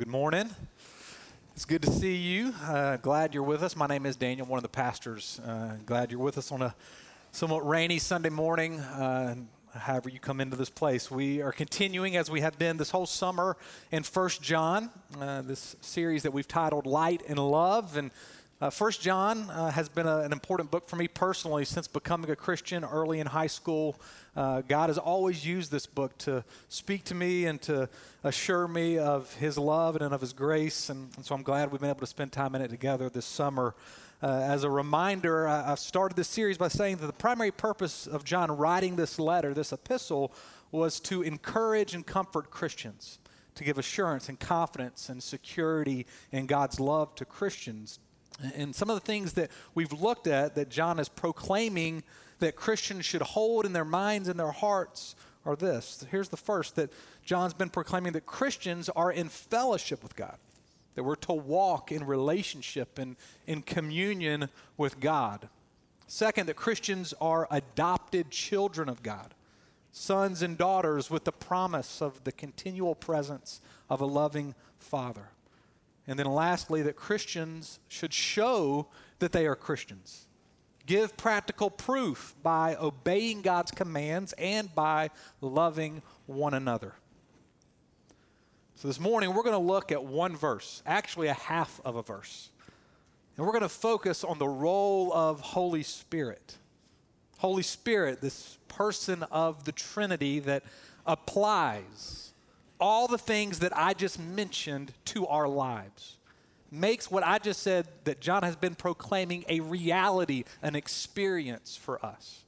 Good morning. It's good to see you. Glad you're with us. My name is Daniel, one of the pastors. Glad you're with us on a somewhat rainy Sunday morning, however you come into this place. We are continuing, as we have been this whole summer, in First John, this series that we've titled Light and Love. And First John has been an important book for me personally since becoming a Christian early in high school. God has always used this book to speak to me and to assure me of his love and of his grace, and so I'm glad we've been able to spend time in it together this summer. As a reminder, I've started this series by saying that the primary purpose of John writing this letter, this epistle, was to encourage and comfort Christians, to give assurance and confidence and security in God's love to Christians. And some of the things that we've looked at that John is proclaiming that Christians should hold in their minds and their hearts are this. Here's the first, that John's been proclaiming that Christians are in fellowship with God, that we're to walk in relationship and in communion with God. Second, that Christians are adopted children of God, sons and daughters with the promise of the continual presence of a loving Father. And then lastly, that Christians should show that they are Christians. Give practical proof by obeying God's commands and by loving one another. So this morning, we're going to look at one verse, actually a half of a verse. And we're going to focus on the role of Holy Spirit. Holy Spirit, this person of the Trinity that applies all the things that I just mentioned to our lives, makes what I just said that John has been proclaiming a reality, an experience for us.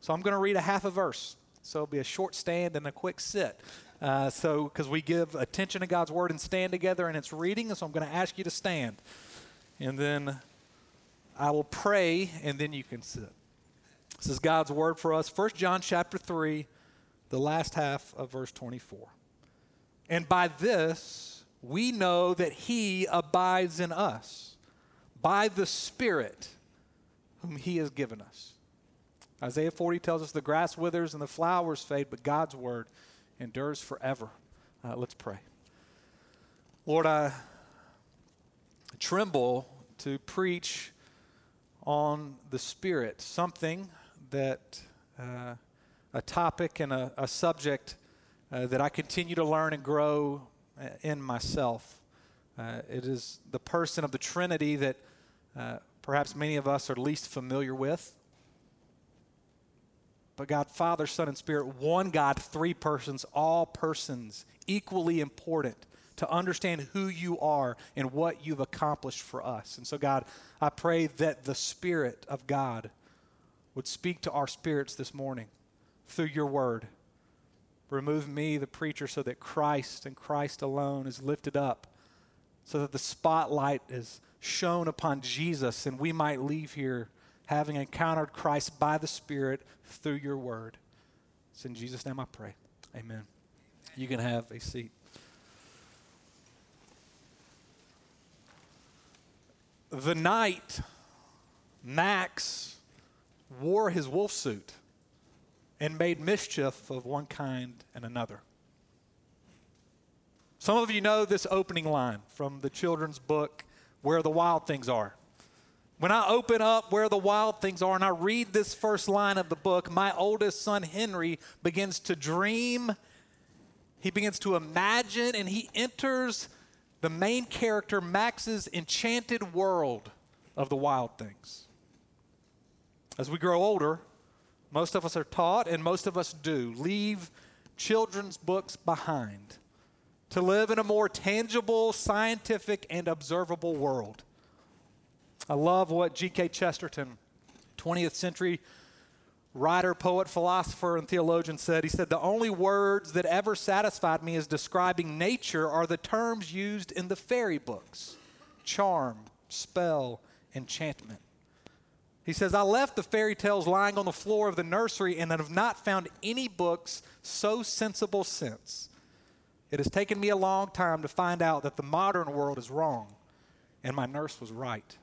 So I'm going to read a half a verse. So it'll be a short stand and a quick sit. Because we give attention to God's word and stand together in its reading, and so I'm going to ask you to stand. And then I will pray, and then you can sit. This is God's word for us. 1 John chapter 3, the last half of verse 24. And by this, we know that he abides in us, by the Spirit whom he has given us. Isaiah 40 tells us the grass withers and the flowers fade, but God's word endures forever. Let's pray. Lord, I tremble to preach on the Spirit, something that, a topic and a subject that I continue to learn and grow in myself. It is the person of the Trinity that perhaps many of us are least familiar with. But God, Father, Son, and Spirit, one God, three persons, all persons, equally important to understand who you are and what you've accomplished for us. And so, God, I pray that the Spirit of God would speak to our spirits this morning through your word. Remove me, the preacher, so that Christ and Christ alone is lifted up, so that the spotlight is shone upon Jesus and we might leave here having encountered Christ by the Spirit through your word. It's in Jesus' name I pray. Amen. You can have a seat. The night Max wore his wolf suit and made mischief of one kind and another. Some of you know this opening line from the children's book, Where the Wild Things Are. When I open up Where the Wild Things Are and I read this first line of the book, my oldest son Henry begins to dream, he begins to imagine, and he enters the main character Max's enchanted world of the wild things. As we grow older, most of us are taught, and most of us do, leave children's books behind to live in a more tangible, scientific, and observable world. I love what G.K. Chesterton, 20th century writer, poet, philosopher, and theologian said. He said, "The only words that ever satisfied me as describing nature are the terms used in the fairy books, charm, spell, enchantment." He says, "I left the fairy tales lying on the floor of the nursery and have not found any books so sensible since. It has taken me a long time to find out that the modern world is wrong, and my nurse was right.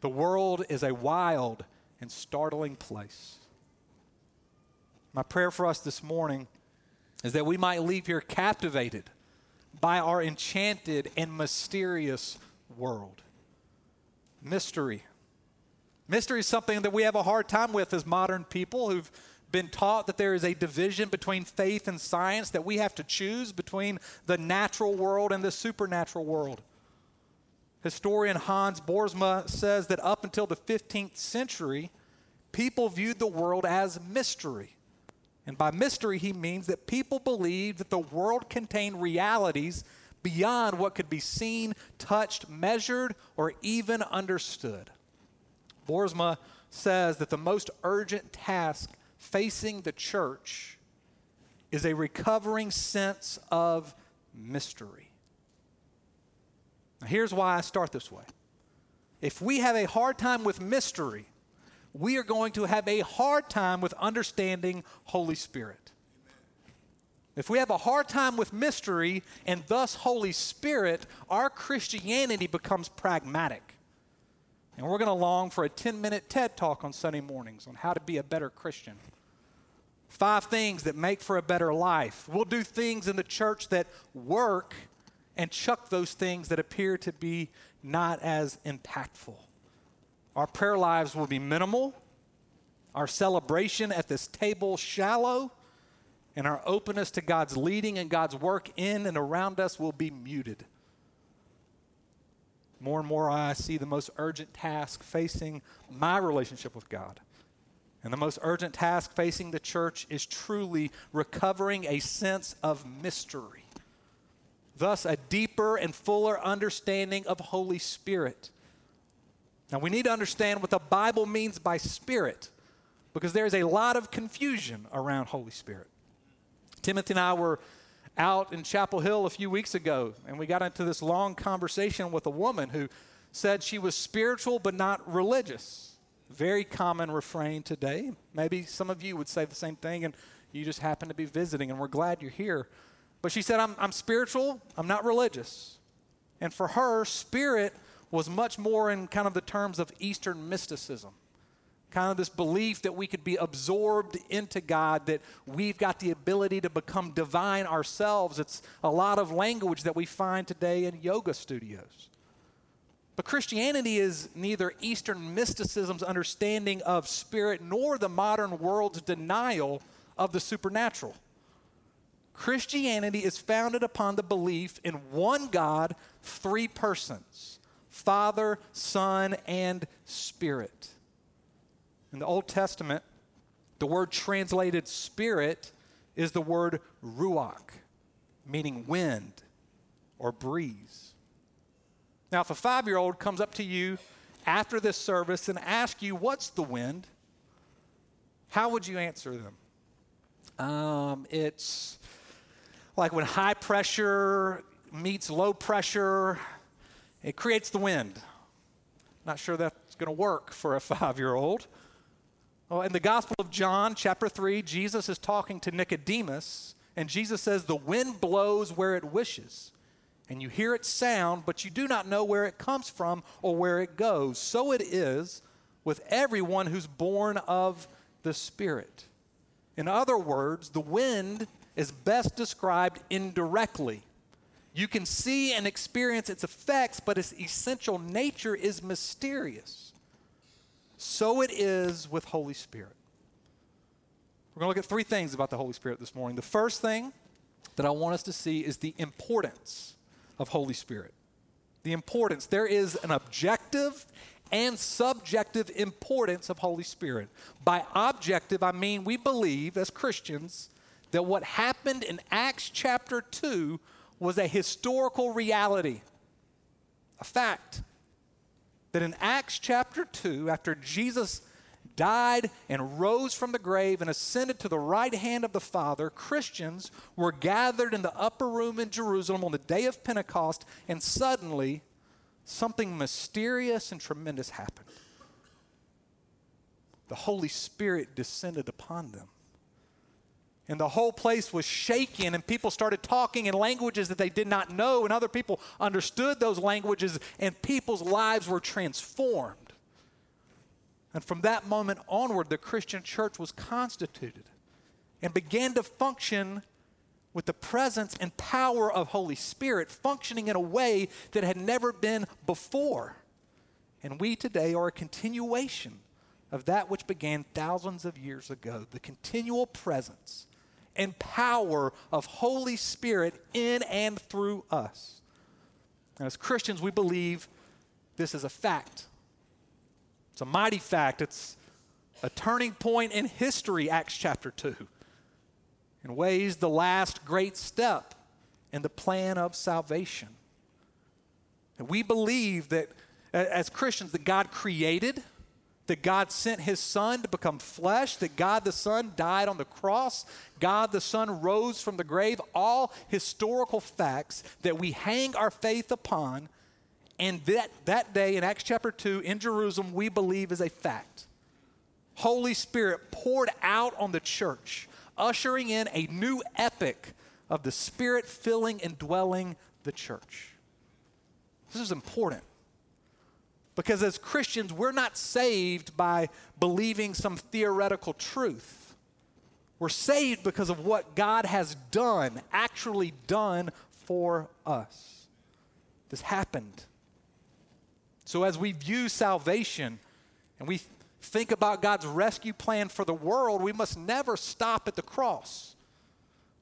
The world is a wild and startling place." My prayer for us this morning is that we might leave here captivated by our enchanted and mysterious world. Mystery. Mystery is something that we have a hard time with as modern people who've been taught that there is a division between faith and science, that we have to choose between the natural world and the supernatural world. Historian Hans Boersma says that up until the 15th century, people viewed the world as mystery. And by mystery, he means that people believed that the world contained realities beyond what could be seen, touched, measured, or even understood. Boersma says that the most urgent task facing the church is a recovering sense of mystery. Now, here's why I start this way. If we have a hard time with mystery, we are going to have a hard time with understanding Holy Spirit. If we have a hard time with mystery and thus Holy Spirit, our Christianity becomes pragmatic. And we're going to long for a 10-minute TED Talk on Sunday mornings on how to be a better Christian. 5 things that make for a better life. We'll do things in the church that work and chuck those things that appear to be not as impactful. Our prayer lives will be minimal, our celebration at this table shallow, and our openness to God's leading and God's work in and around us will be muted. More and more I see the most urgent task facing my relationship with God. And the most urgent task facing the church is truly recovering a sense of mystery. Thus, a deeper and fuller understanding of Holy Spirit. Now, we need to understand what the Bible means by Spirit, because there is a lot of confusion around Holy Spirit. Timothy and I were out in Chapel Hill a few weeks ago, and we got into this long conversation with a woman who said she was spiritual but not religious. Very common refrain today. Maybe some of you would say the same thing, and you just happen to be visiting, and we're glad you're here. But she said, I'm spiritual, I'm not religious. And for her, spirit was much more in kind of the terms of Eastern mysticism, kind of this belief that we could be absorbed into God, that we've got the ability to become divine ourselves. It's a lot of language that we find today in yoga studios. But Christianity is neither Eastern mysticism's understanding of spirit nor the modern world's denial of the supernatural. Christianity is founded upon the belief in one God, 3 persons, Father, Son, and Spirit. In the Old Testament, the word translated spirit is the word ruach, meaning wind or breeze. Now, if a 5-year-old comes up to you after this service and asks you, what's the wind? How would you answer them? It's like when high pressure meets low pressure, it creates the wind. Not sure that's going to work for a 5-year-old. Well, in the Gospel of John, chapter 3, Jesus is talking to Nicodemus, and Jesus says, the wind blows where it wishes, and you hear its sound, but you do not know where it comes from or where it goes. So it is with everyone who's born of the Spirit. In other words, the wind is best described indirectly. You can see and experience its effects, but its essential nature is mysterious. So it is with Holy Spirit. We're going to look at 3 things about the Holy Spirit this morning. The first thing that I want us to see is the importance of Holy Spirit. The importance. There is an objective and subjective importance of Holy Spirit. By objective, I mean we believe as Christians that what happened in Acts chapter 2 was a historical reality, a fact. That in Acts chapter 2, after Jesus died and rose from the grave and ascended to the right hand of the Father, Christians were gathered in the upper room in Jerusalem on the day of Pentecost, and suddenly something mysterious and tremendous happened. The Holy Spirit descended upon them. And the whole place was shaken, and people started talking in languages that they did not know, and other people understood those languages, and people's lives were transformed. And from that moment onward, the Christian church was constituted and began to function with the presence and power of Holy Spirit functioning in a way that had never been before. And we today are a continuation of that which began thousands of years ago, the continual presence and power of Holy Spirit in and through us. And as Christians, we believe this is a fact. It's a mighty fact. It's a turning point in history, Acts chapter 2. In ways, the last great step in the plan of salvation. And we believe that as Christians, that God created, that God sent his son to become flesh, that God the Son died on the cross, God the Son rose from the grave, all historical facts that we hang our faith upon, and that day in Acts chapter 2 in Jerusalem, we believe is a fact. Holy Spirit poured out on the church, ushering in a new epoch of the Spirit filling and dwelling the church. This is important. Because as Christians, we're not saved by believing some theoretical truth. We're saved because of what God has done, actually done for us. This happened. So as we view salvation and we think about God's rescue plan for the world, we must never stop at the cross.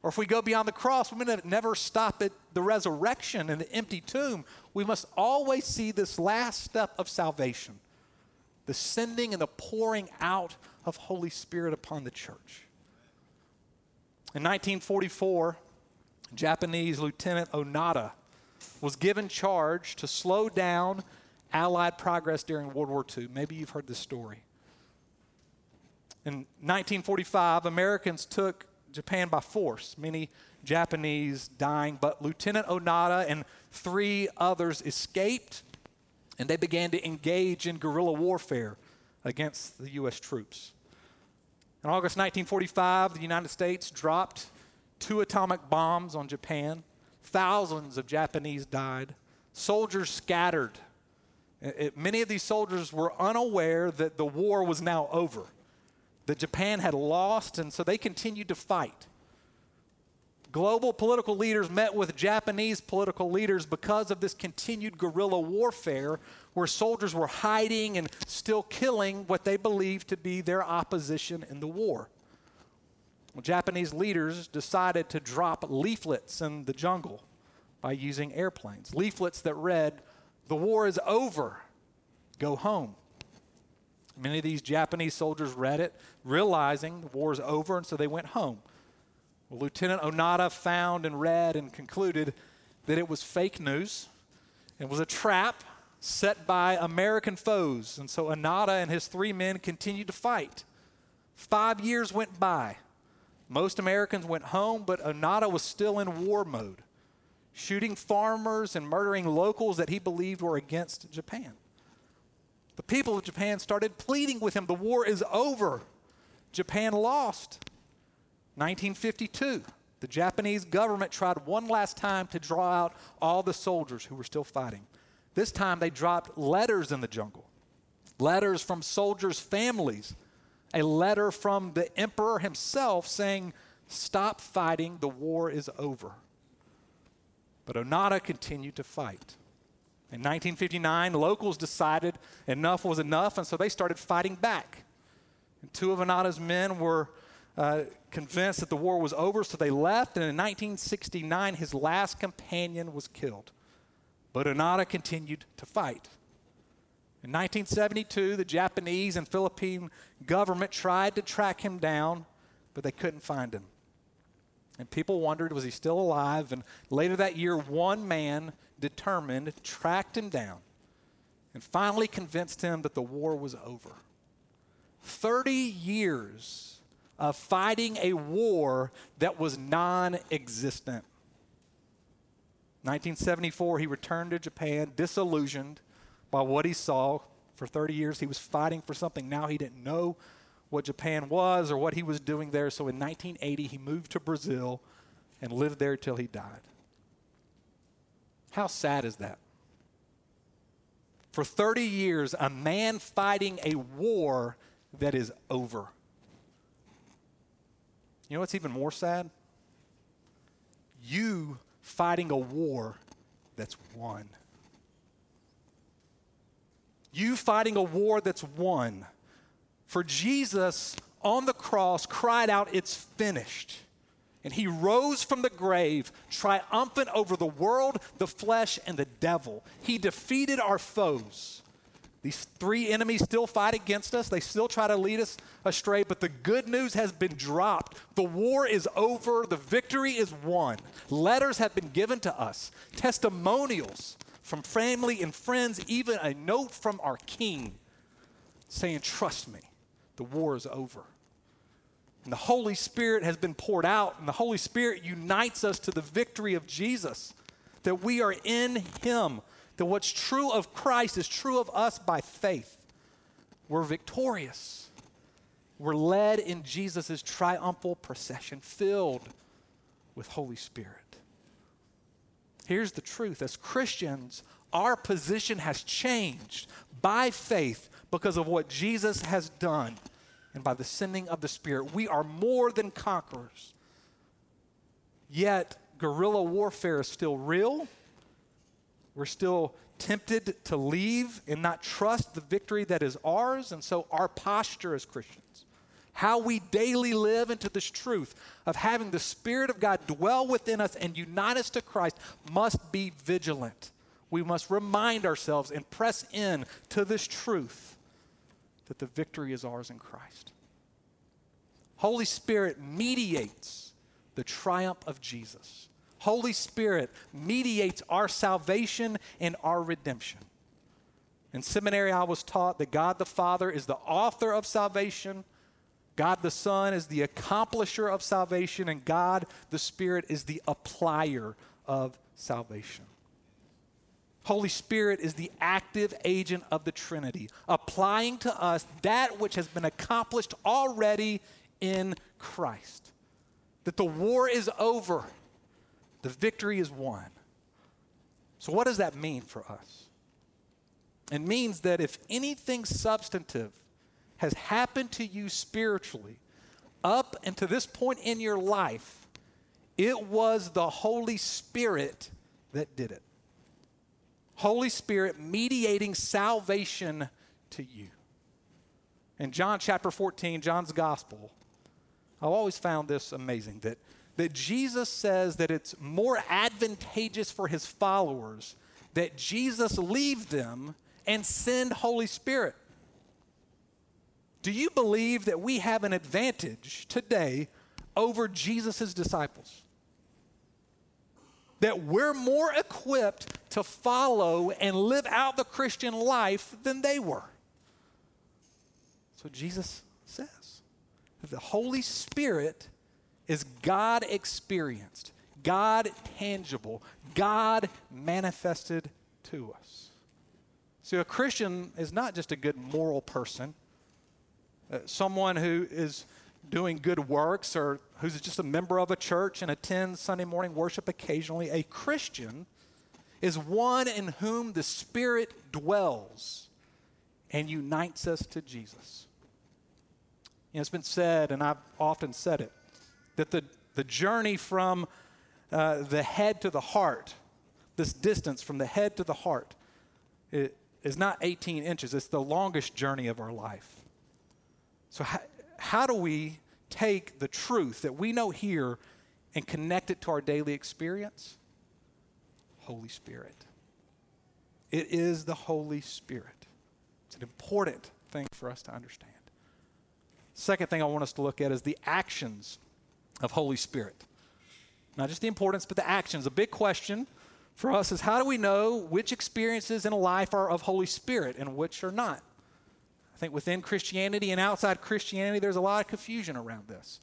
Or if we go beyond the cross, we must never stop at the resurrection and the empty tomb. We must always see this last step of salvation, the sending and the pouring out of Holy Spirit upon the church. In 1944, Japanese Lieutenant Onoda was given charge to slow down Allied progress during World War II. Maybe you've heard this story. In 1945, Americans took Japan by force, many Japanese dying, but Lieutenant Onoda and three others escaped, and they began to engage in guerrilla warfare against the U.S. troops. In August 1945, the United States dropped 2 atomic bombs on Japan. Thousands of Japanese died. Soldiers scattered. Many of these soldiers were unaware that the war was now over, that Japan had lost, and so they continued to fight. Global political leaders met with Japanese political leaders because of this continued guerrilla warfare where soldiers were hiding and still killing what they believed to be their opposition in the war. Well, Japanese leaders decided to drop leaflets in the jungle by using airplanes, leaflets that read, "The war is over, go home." Many of these Japanese soldiers read it, realizing the war is over, and so they went home. Well, Lieutenant Onoda found and read and concluded that it was fake news. It was a trap set by American foes, and so Onoda and his 3 men continued to fight. 5 years went by. Most Americans went home, but Onoda was still in war mode, shooting farmers and murdering locals that he believed were against Japan. The people of Japan started pleading with him. The war is over. Japan lost. 1952, the Japanese government tried one last time to draw out all the soldiers who were still fighting. This time they dropped letters in the jungle, letters from soldiers' families, a letter from the emperor himself saying, "Stop fighting, the war is over." But Onoda continued to fight. In 1959, locals decided enough was enough, and so they started fighting back. And 2 of Onoda's men were convinced that the war was over, so they left, and in 1969, his last companion was killed. But Onoda continued to fight. In 1972, the Japanese and Philippine government tried to track him down, but they couldn't find him. And people wondered, was he still alive? And later that year, one man determined, tracked him down, and finally convinced him that the war was over. 30 years of fighting a war that was non-existent. 1974, he returned to Japan, disillusioned by what he saw. For 30 years, he was fighting for something. Now he didn't know what Japan was or what he was doing there. So in 1980, he moved to Brazil and lived there till he died. How sad is that? For 30 years, a man fighting a war that is over. You know what's even more sad? you fighting a war that's won. You fighting a war that's won. For Jesus on the cross cried out, "It's finished." And he rose from the grave, triumphant over the world, the flesh, and the devil. He defeated our foes. These three enemies still fight against us. They still try to lead us astray, but the good news has been dropped. The war is over. The victory is won. Letters have been given to us, testimonials from family and friends, even a note from our King saying, "Trust me, the war is over." And the Holy Spirit has been poured out, and the Holy Spirit unites us to the victory of Jesus, that we are in him, that what's true of Christ is true of us by faith. We're victorious. We're led in Jesus' triumphal procession, filled with Holy Spirit. Here's the truth. As Christians, our position has changed by faith because of what Jesus has done and by the sending of the Spirit. We are more than conquerors. Yet, guerrilla warfare is still real. We're still tempted to leave and not trust the victory that is ours. And so our posture as Christians, how we daily live into this truth of having the Spirit of God dwell within us and unite us to Christ, must be vigilant. We must remind ourselves and press in to this truth that the victory is ours in Christ. Holy Spirit mediates the triumph of Jesus. Holy Spirit mediates our salvation and our redemption. In seminary, I was taught that God the Father is the author of salvation, God the Son is the accomplisher of salvation, and God the Spirit is the applier of salvation. Holy Spirit is the active agent of the Trinity, applying to us that which has been accomplished already in Christ. That the war is over. The victory is won. So what does that mean for us? It means that if anything substantive has happened to you spiritually up and to this point in your life, it was the Holy Spirit that did it. Holy Spirit mediating salvation to you. In John chapter 14, John's gospel, I've always found this amazing, that Jesus says that it's more advantageous for his followers that Jesus leave them and send Holy Spirit. Do you believe that we have an advantage today over Jesus' disciples? That we're more equipped to follow and live out the Christian life than they were? So Jesus says that the Holy Spirit is God experienced, God tangible, God manifested to us. So a Christian is not just a good moral person, someone who is doing good works or who's just a member of a church and attends Sunday morning worship occasionally. A Christian is one in whom the Spirit dwells and unites us to Jesus. You know, it's been said, and I've often said it, that the journey from the head to the heart, this distance from the head to the heart, it is not 18 inches. It's the longest journey of our life. So how do we take the truth that we know here and connect it to our daily experience? Holy Spirit. It is the Holy Spirit. It's an important thing for us to understand. Second thing I want us to look at is the actions of Holy Spirit. Not just the importance, but the actions. A big question for us is, how do we know which experiences in life are of Holy Spirit and which are not? I think within Christianity and outside Christianity, there's a lot of confusion around this.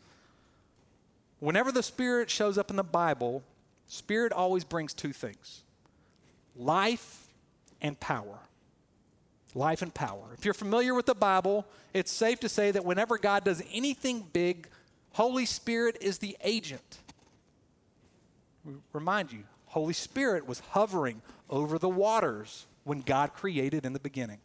Whenever the Spirit shows up in the Bible, Spirit always brings two things: life and power. Life and power. If you're familiar with the Bible, it's safe to say that whenever God does anything big, Holy Spirit is the agent. We remind you, Holy Spirit was hovering over the waters when God created in the beginning.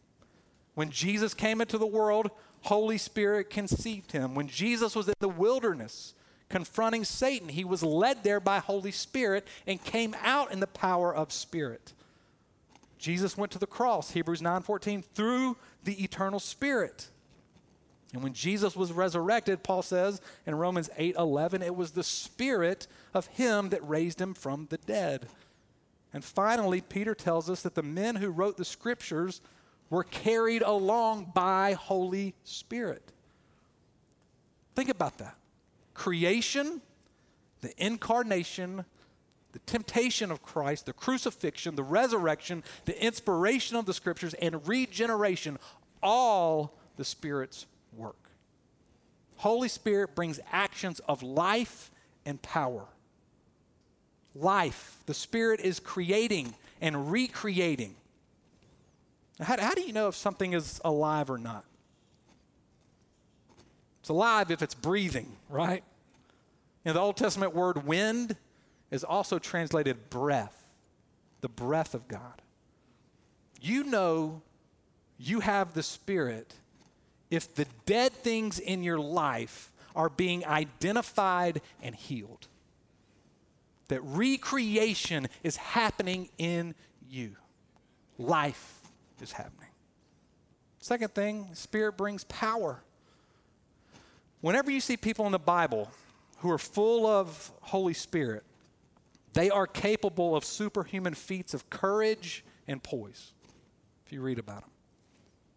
When Jesus came into the world, Holy Spirit conceived him. When Jesus was in the wilderness, confronting Satan. He was led there by Holy Spirit and came out in the power of Spirit. Jesus went to the cross, Hebrews 9:14, through the eternal Spirit. And when Jesus was resurrected, Paul says in Romans 8:11, it was the Spirit of him that raised him from the dead. And finally, Peter tells us that the men who wrote the Scriptures were carried along by Holy Spirit. Think about that. Creation, the incarnation, the temptation of Christ, the crucifixion, the resurrection, the inspiration of the Scriptures, and regeneration, all the Spirit's work. Holy Spirit brings actions of life and power. Life. The Spirit is creating and recreating. How do you know if something is alive or not? It's alive if it's breathing, right? In the Old Testament word wind is also translated breath, the breath of God. You know you have the Spirit if the dead things in your life are being identified and healed. That recreation is happening in you. Life is happening. Second thing, Spirit brings power. Whenever you see people in the Bible who are full of Holy Spirit, they are capable of superhuman feats of courage and poise, if you read about them.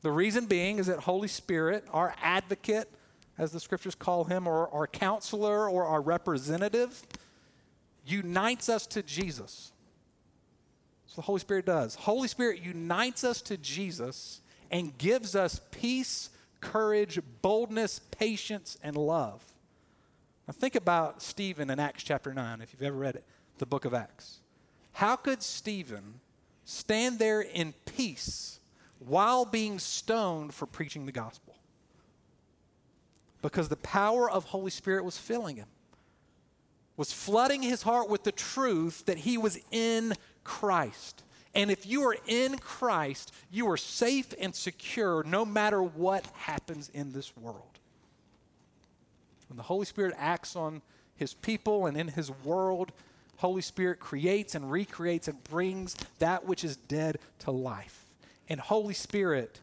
The reason being is that Holy Spirit, our advocate, as the Scriptures call him, or our counselor or our representative, unites us to Jesus. That's what the Holy Spirit does. Holy Spirit unites us to Jesus and gives us peace, courage, boldness, patience, and love. Now think about Stephen in Acts chapter 9, if you've ever read it, the book of Acts. How could Stephen stand there in peace while being stoned for preaching the gospel? Because the power of Holy Spirit was filling him, was flooding his heart with the truth that he was in Christ. And if you are in Christ, you are safe and secure no matter what happens in this world. When the Holy Spirit acts on his people and in his world, Holy Spirit creates and recreates and brings that which is dead to life. And Holy Spirit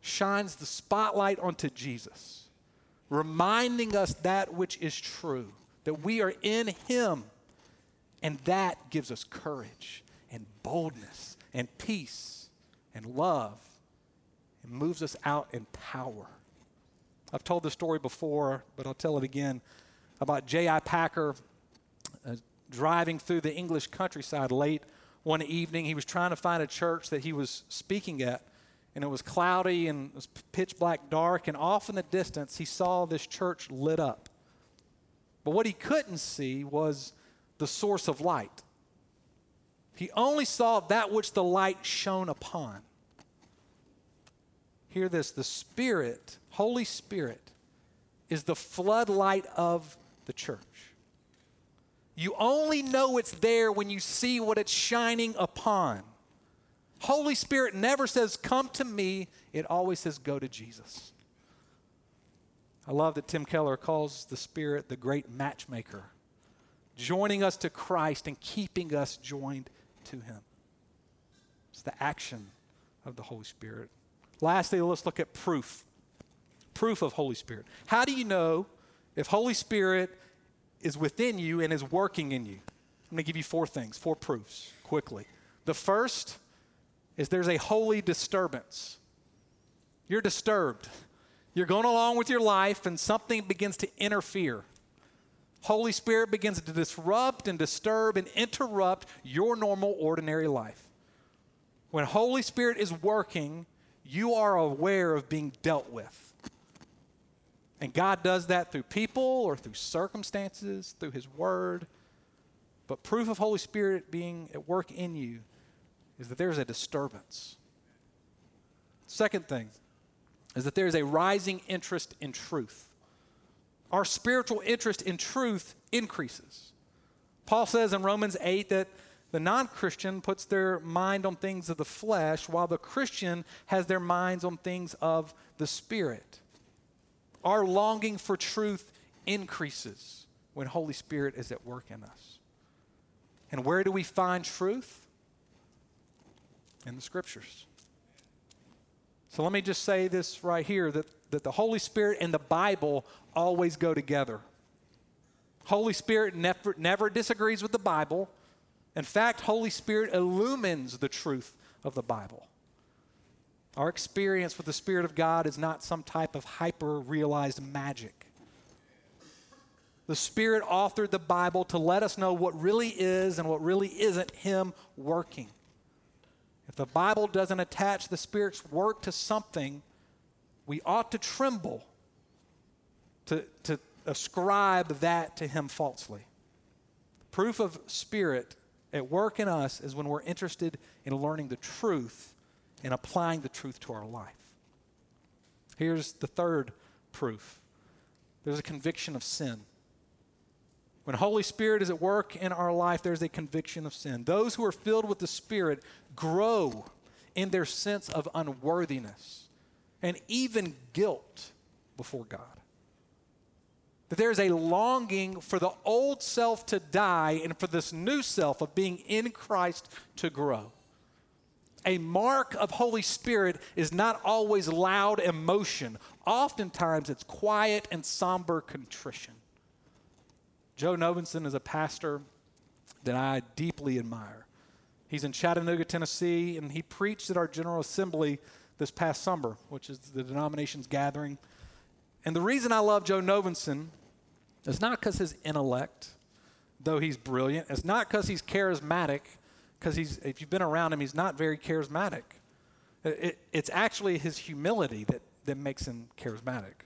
shines the spotlight onto Jesus, reminding us that which is true, that we are in him, and that gives us courage and boldness and peace and love. It moves us out in power. I've told this story before, but I'll tell it again, about J.I. Packer driving through the English countryside late one evening. He was trying to find a church that he was speaking at, and it was cloudy and it was pitch black dark, and off in the distance he saw this church lit up. But what he couldn't see was the source of light. He only saw that which the light shone upon. Hear this, the Spirit, Holy Spirit, is the floodlight of the church. You only know it's there when you see what it's shining upon. Holy Spirit never says, "Come to me." It always says, "Go to Jesus." I love that Tim Keller calls the Spirit the great matchmaker, joining us to Christ and keeping us joined to him. It's the action of the Holy Spirit. Lastly, let's look at proof. Proof of Holy Spirit. How do you know if Holy Spirit is within you and is working in you? I'm going to give you four things, four proofs, quickly. The first is there's a holy disturbance. You're disturbed. You're going along with your life and something begins to interfere. Holy Spirit begins to disrupt and disturb and interrupt your normal, ordinary life. When Holy Spirit is working, you are aware of being dealt with. And God does that through people or through circumstances, through his word. But proof of Holy Spirit being at work in you is that there's a disturbance. Second thing is that there is a rising interest in truth. Our spiritual interest in truth increases. Paul says in Romans 8 that the non-Christian puts their mind on things of the flesh, while the Christian has their minds on things of the Spirit. Our longing for truth increases. when Holy Spirit is at work in us. And where do we find truth? In the Scriptures. So let me just say this right here, that the Holy Spirit and the Bible always go together. Holy Spirit never disagrees with the Bible. In fact, Holy Spirit illumines the truth of the Bible. Our experience with the Spirit of God is not some type of hyper-realized magic. The Spirit authored the Bible to let us know what really is and what really isn't Him working. If the Bible doesn't attach the Spirit's work to something, we ought to tremble to ascribe that to Him falsely. Proof of Spirit at work in us is when we're interested in learning the truth and applying the truth to our life. Here's the third proof. There's a conviction of sin. When Holy Spirit is at work in our life, there's a conviction of sin. Those who are filled with the Spirit grow in their sense of unworthiness and even guilt before God. That there's a longing for the old self to die and for this new self of being in Christ to grow. A mark of Holy Spirit is not always loud emotion. Oftentimes, it's quiet and somber contrition. Joe Novenson is a pastor that I deeply admire. He's in Chattanooga, Tennessee, and he preached at our General Assembly this past summer, which is the denomination's gathering. And the reason I love Joe Novenson is not because his intellect, though he's brilliant. It's not because he's charismatic, because if you've been around him, he's not very charismatic. It's actually his humility that makes him charismatic.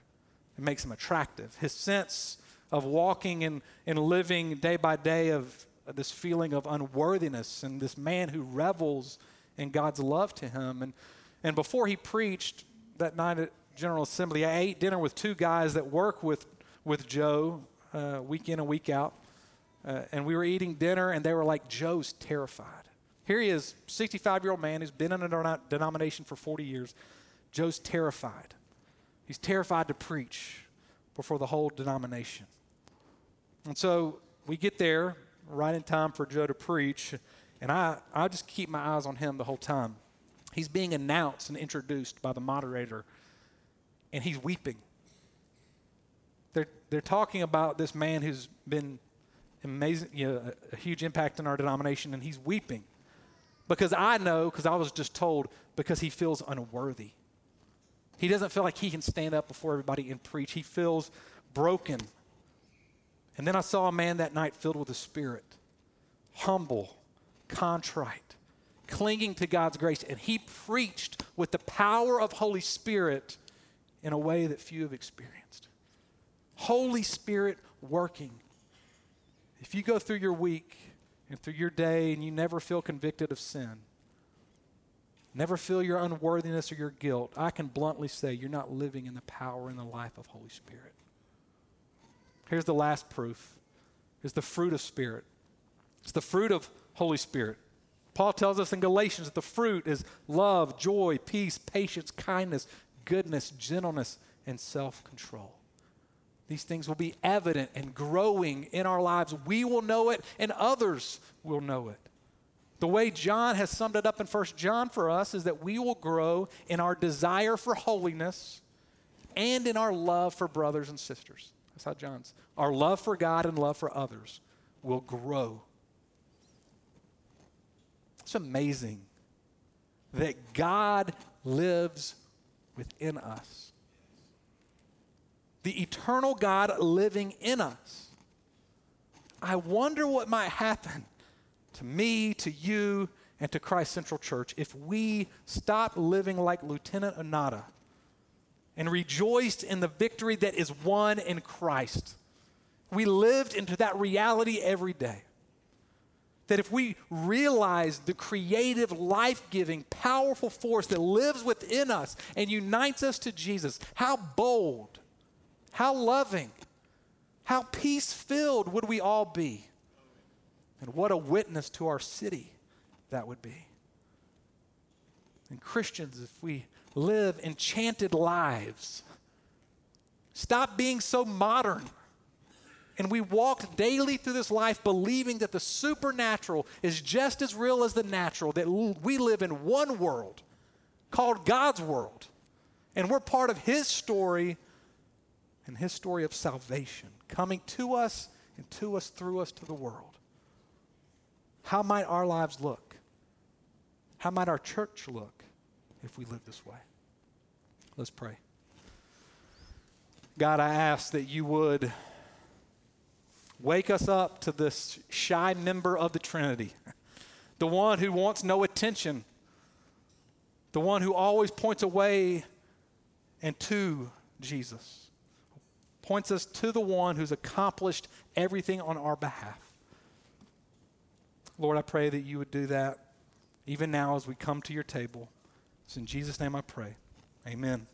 It makes him attractive. His sense of walking and living day by day of this feeling of unworthiness and this man who revels in God's love to him. And before he preached that night at General Assembly, I ate dinner with two guys that work with Joe week in and week out. And we were eating dinner, and they were like, Joe's terrified. Here he is, 65-year-old man who's been in a denomination for 40 years. Joe's terrified. He's terrified to preach before the whole denomination. And so we get there right in time for Joe to preach, and I just keep my eyes on him the whole time. He's being announced and introduced by the moderator, and he's weeping. They're talking about this man who's been amazing, a huge impact in our denomination, and he's weeping because I know, because I was just told, because he feels unworthy. He doesn't feel like he can stand up before everybody and preach. He feels broken. And then I saw a man that night filled with the Spirit, humble, contrite, clinging to God's grace. And he preached with the power of Holy Spirit in a way that few have experienced. Holy Spirit working. If you go through your week and through your day and you never feel convicted of sin, never feel your unworthiness or your guilt, I can bluntly say you're not living in the power and the life of Holy Spirit. Here's the last proof, is the fruit of Spirit. It's the fruit of Holy Spirit. Paul tells us in Galatians that the fruit is love, joy, peace, patience, kindness, goodness, gentleness, and self-control. These things will be evident and growing in our lives. We will know it and others will know it. The way John has summed it up in First John for us is that we will grow in our desire for holiness and in our love for brothers and sisters. That's how John's. Our love for God and love for others will grow. It's amazing that God lives within us. The eternal God living in us. I wonder what might happen to me, to you, and to Christ Central Church if we stopped living like Lieutenant Onoda and rejoiced in the victory that is won in Christ. We lived into that reality every day. That if we realized the creative, life-giving, powerful force that lives within us and unites us to Jesus, how bold, how loving, how peace-filled would we all be? And what a witness to our city that would be. And Christians, if we live enchanted lives, stop being so modern And we walk daily through this life believing that the supernatural is just as real as the natural, that we live in one world called God's world. And we're part of His story and His story of salvation, coming to us and to us, through us, to the world. How might our lives look? How might our church look if we live this way? Let's pray. God, I ask that you would wake us up to this shy member of the Trinity, the one who wants no attention, the one who always points away and to Jesus, points us to the one who's accomplished everything on our behalf. Lord, I pray that you would do that even now as we come to your table. It's in Jesus' name I pray. Amen.